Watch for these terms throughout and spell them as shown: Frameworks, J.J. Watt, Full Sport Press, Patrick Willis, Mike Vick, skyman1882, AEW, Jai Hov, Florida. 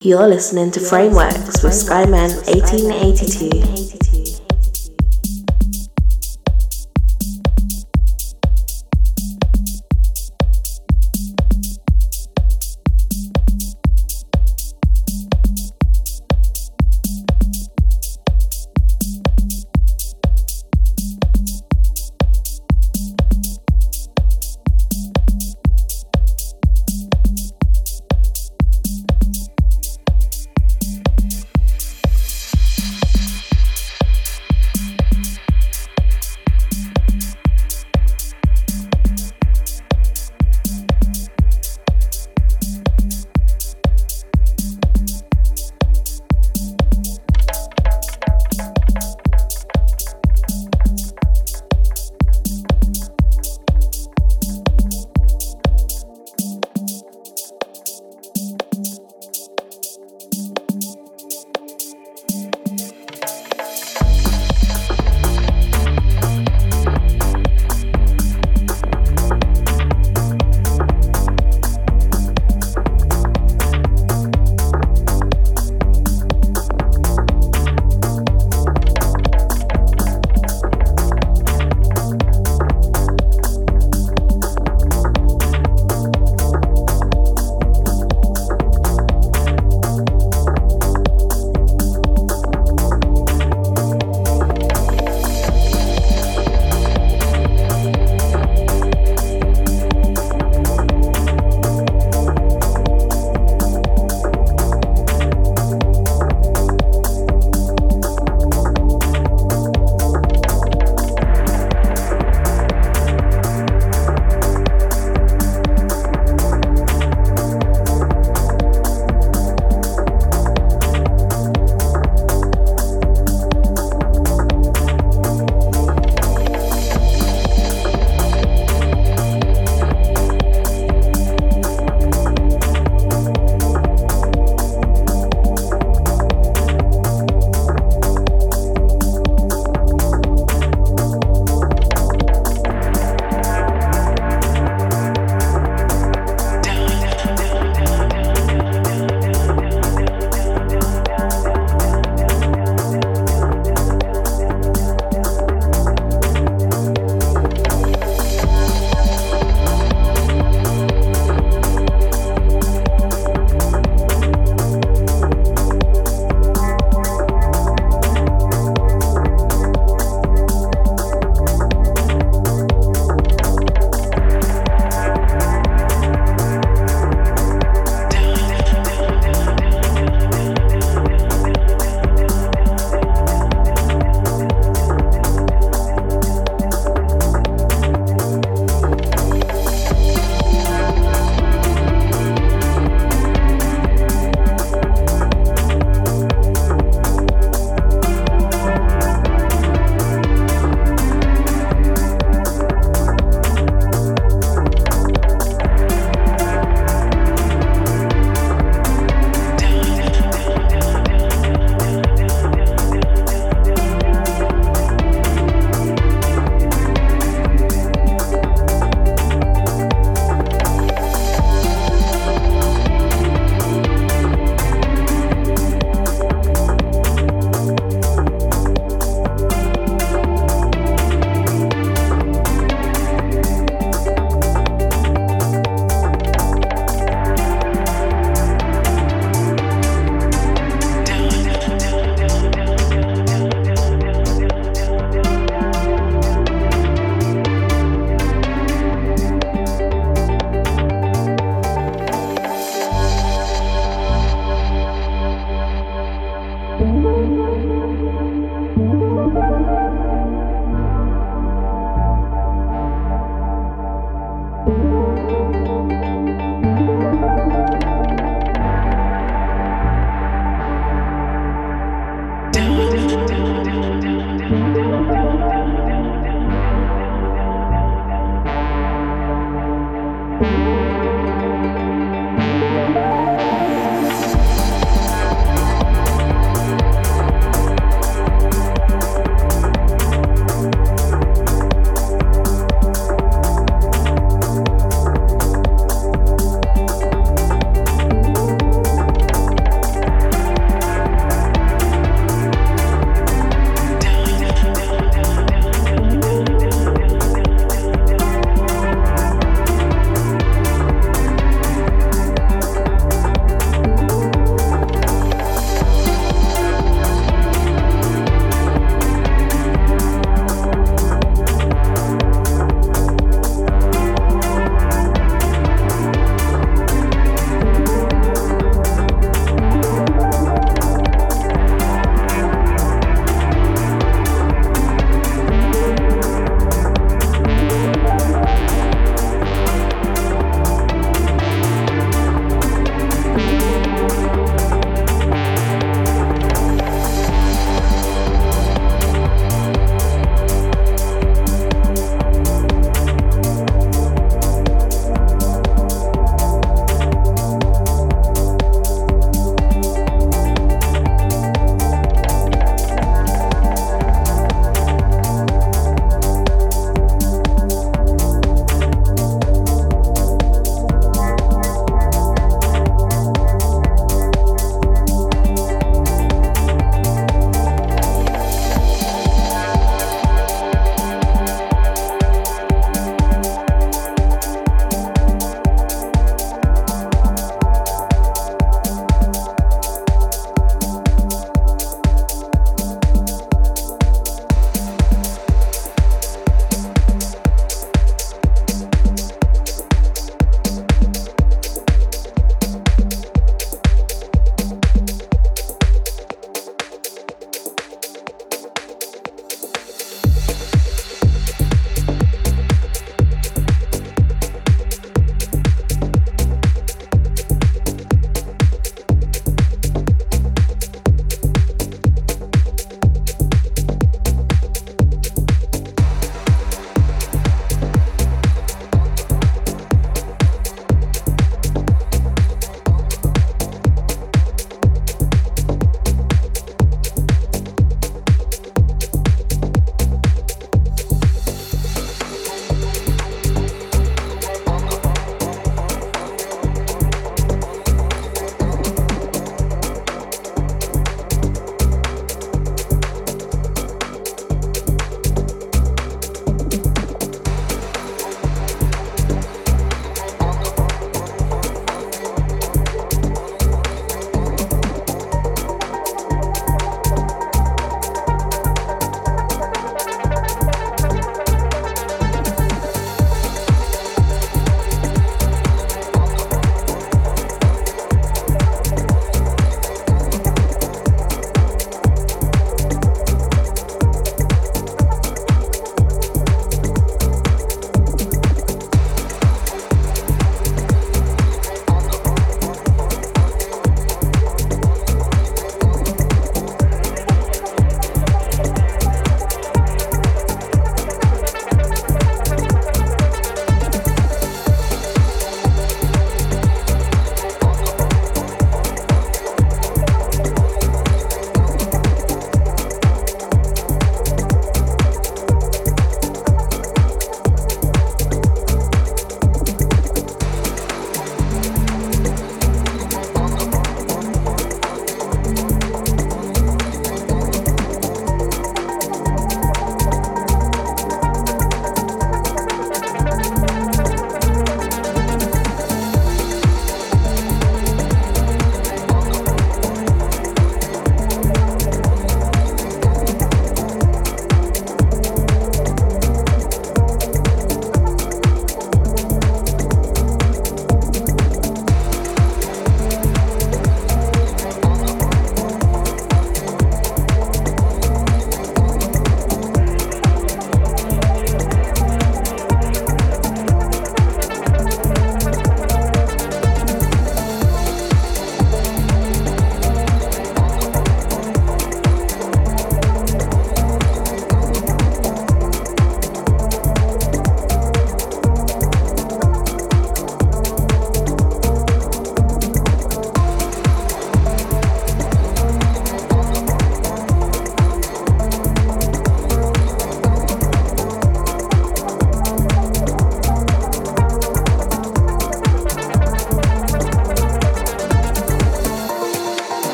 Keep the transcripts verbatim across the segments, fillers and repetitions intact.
You're listening to Frameworks with skyman eighteen eighty-two.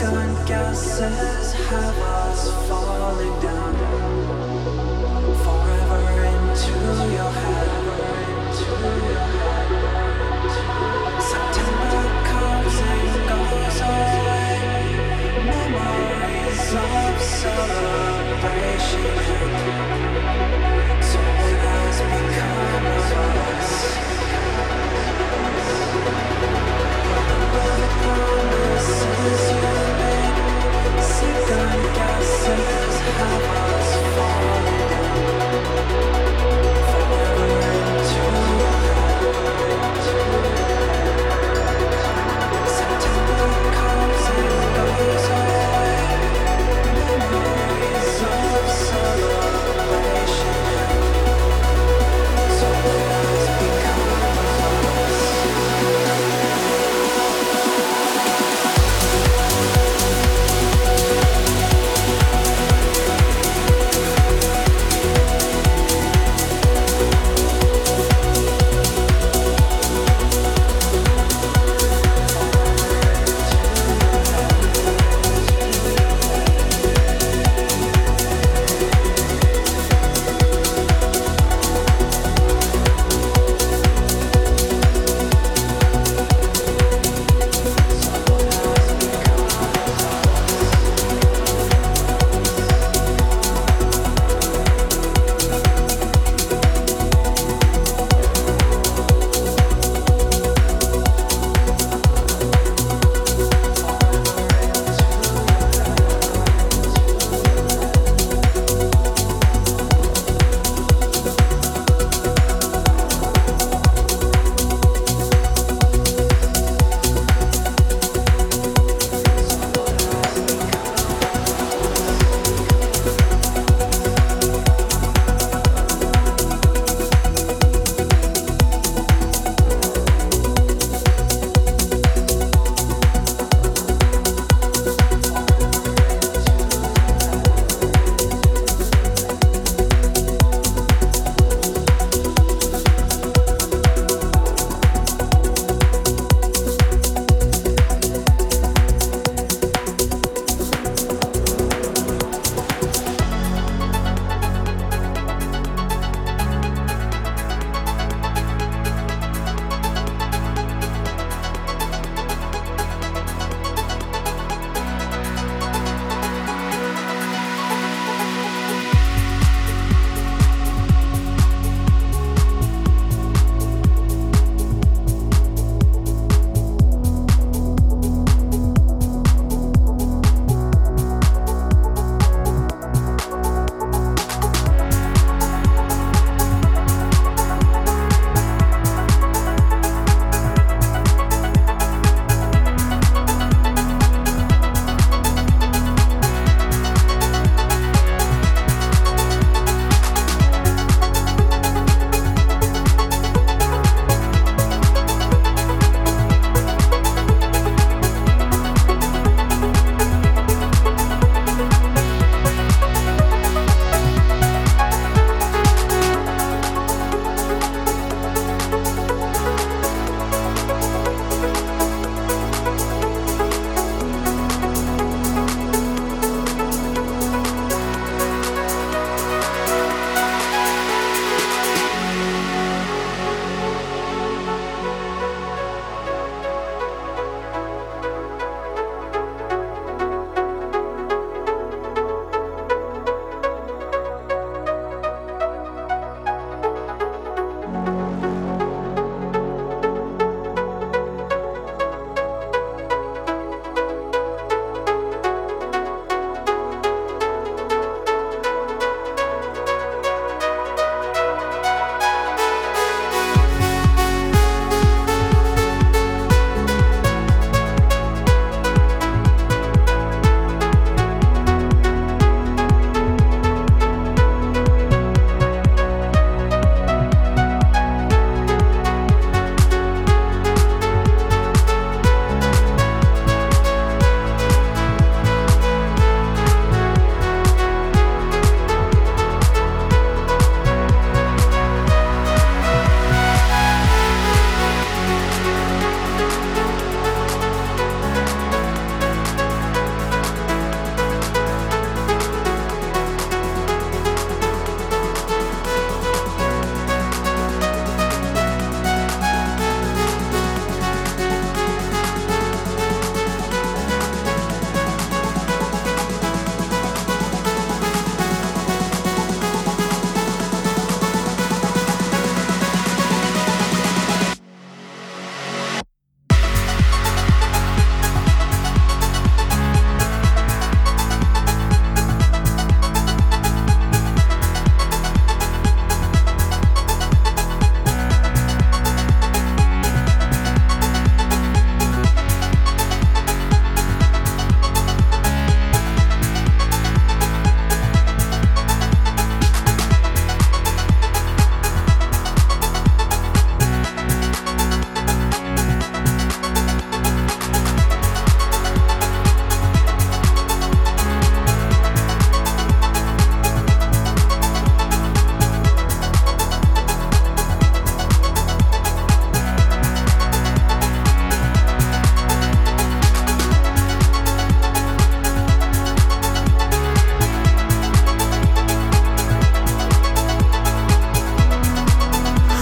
gun gases have us falling down forever into your head. September comes and goes away. Memories of celebration. So it has become of us. This is your name. Second guesses have us falling down forever into your head.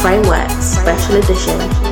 Frameworks Special Edition.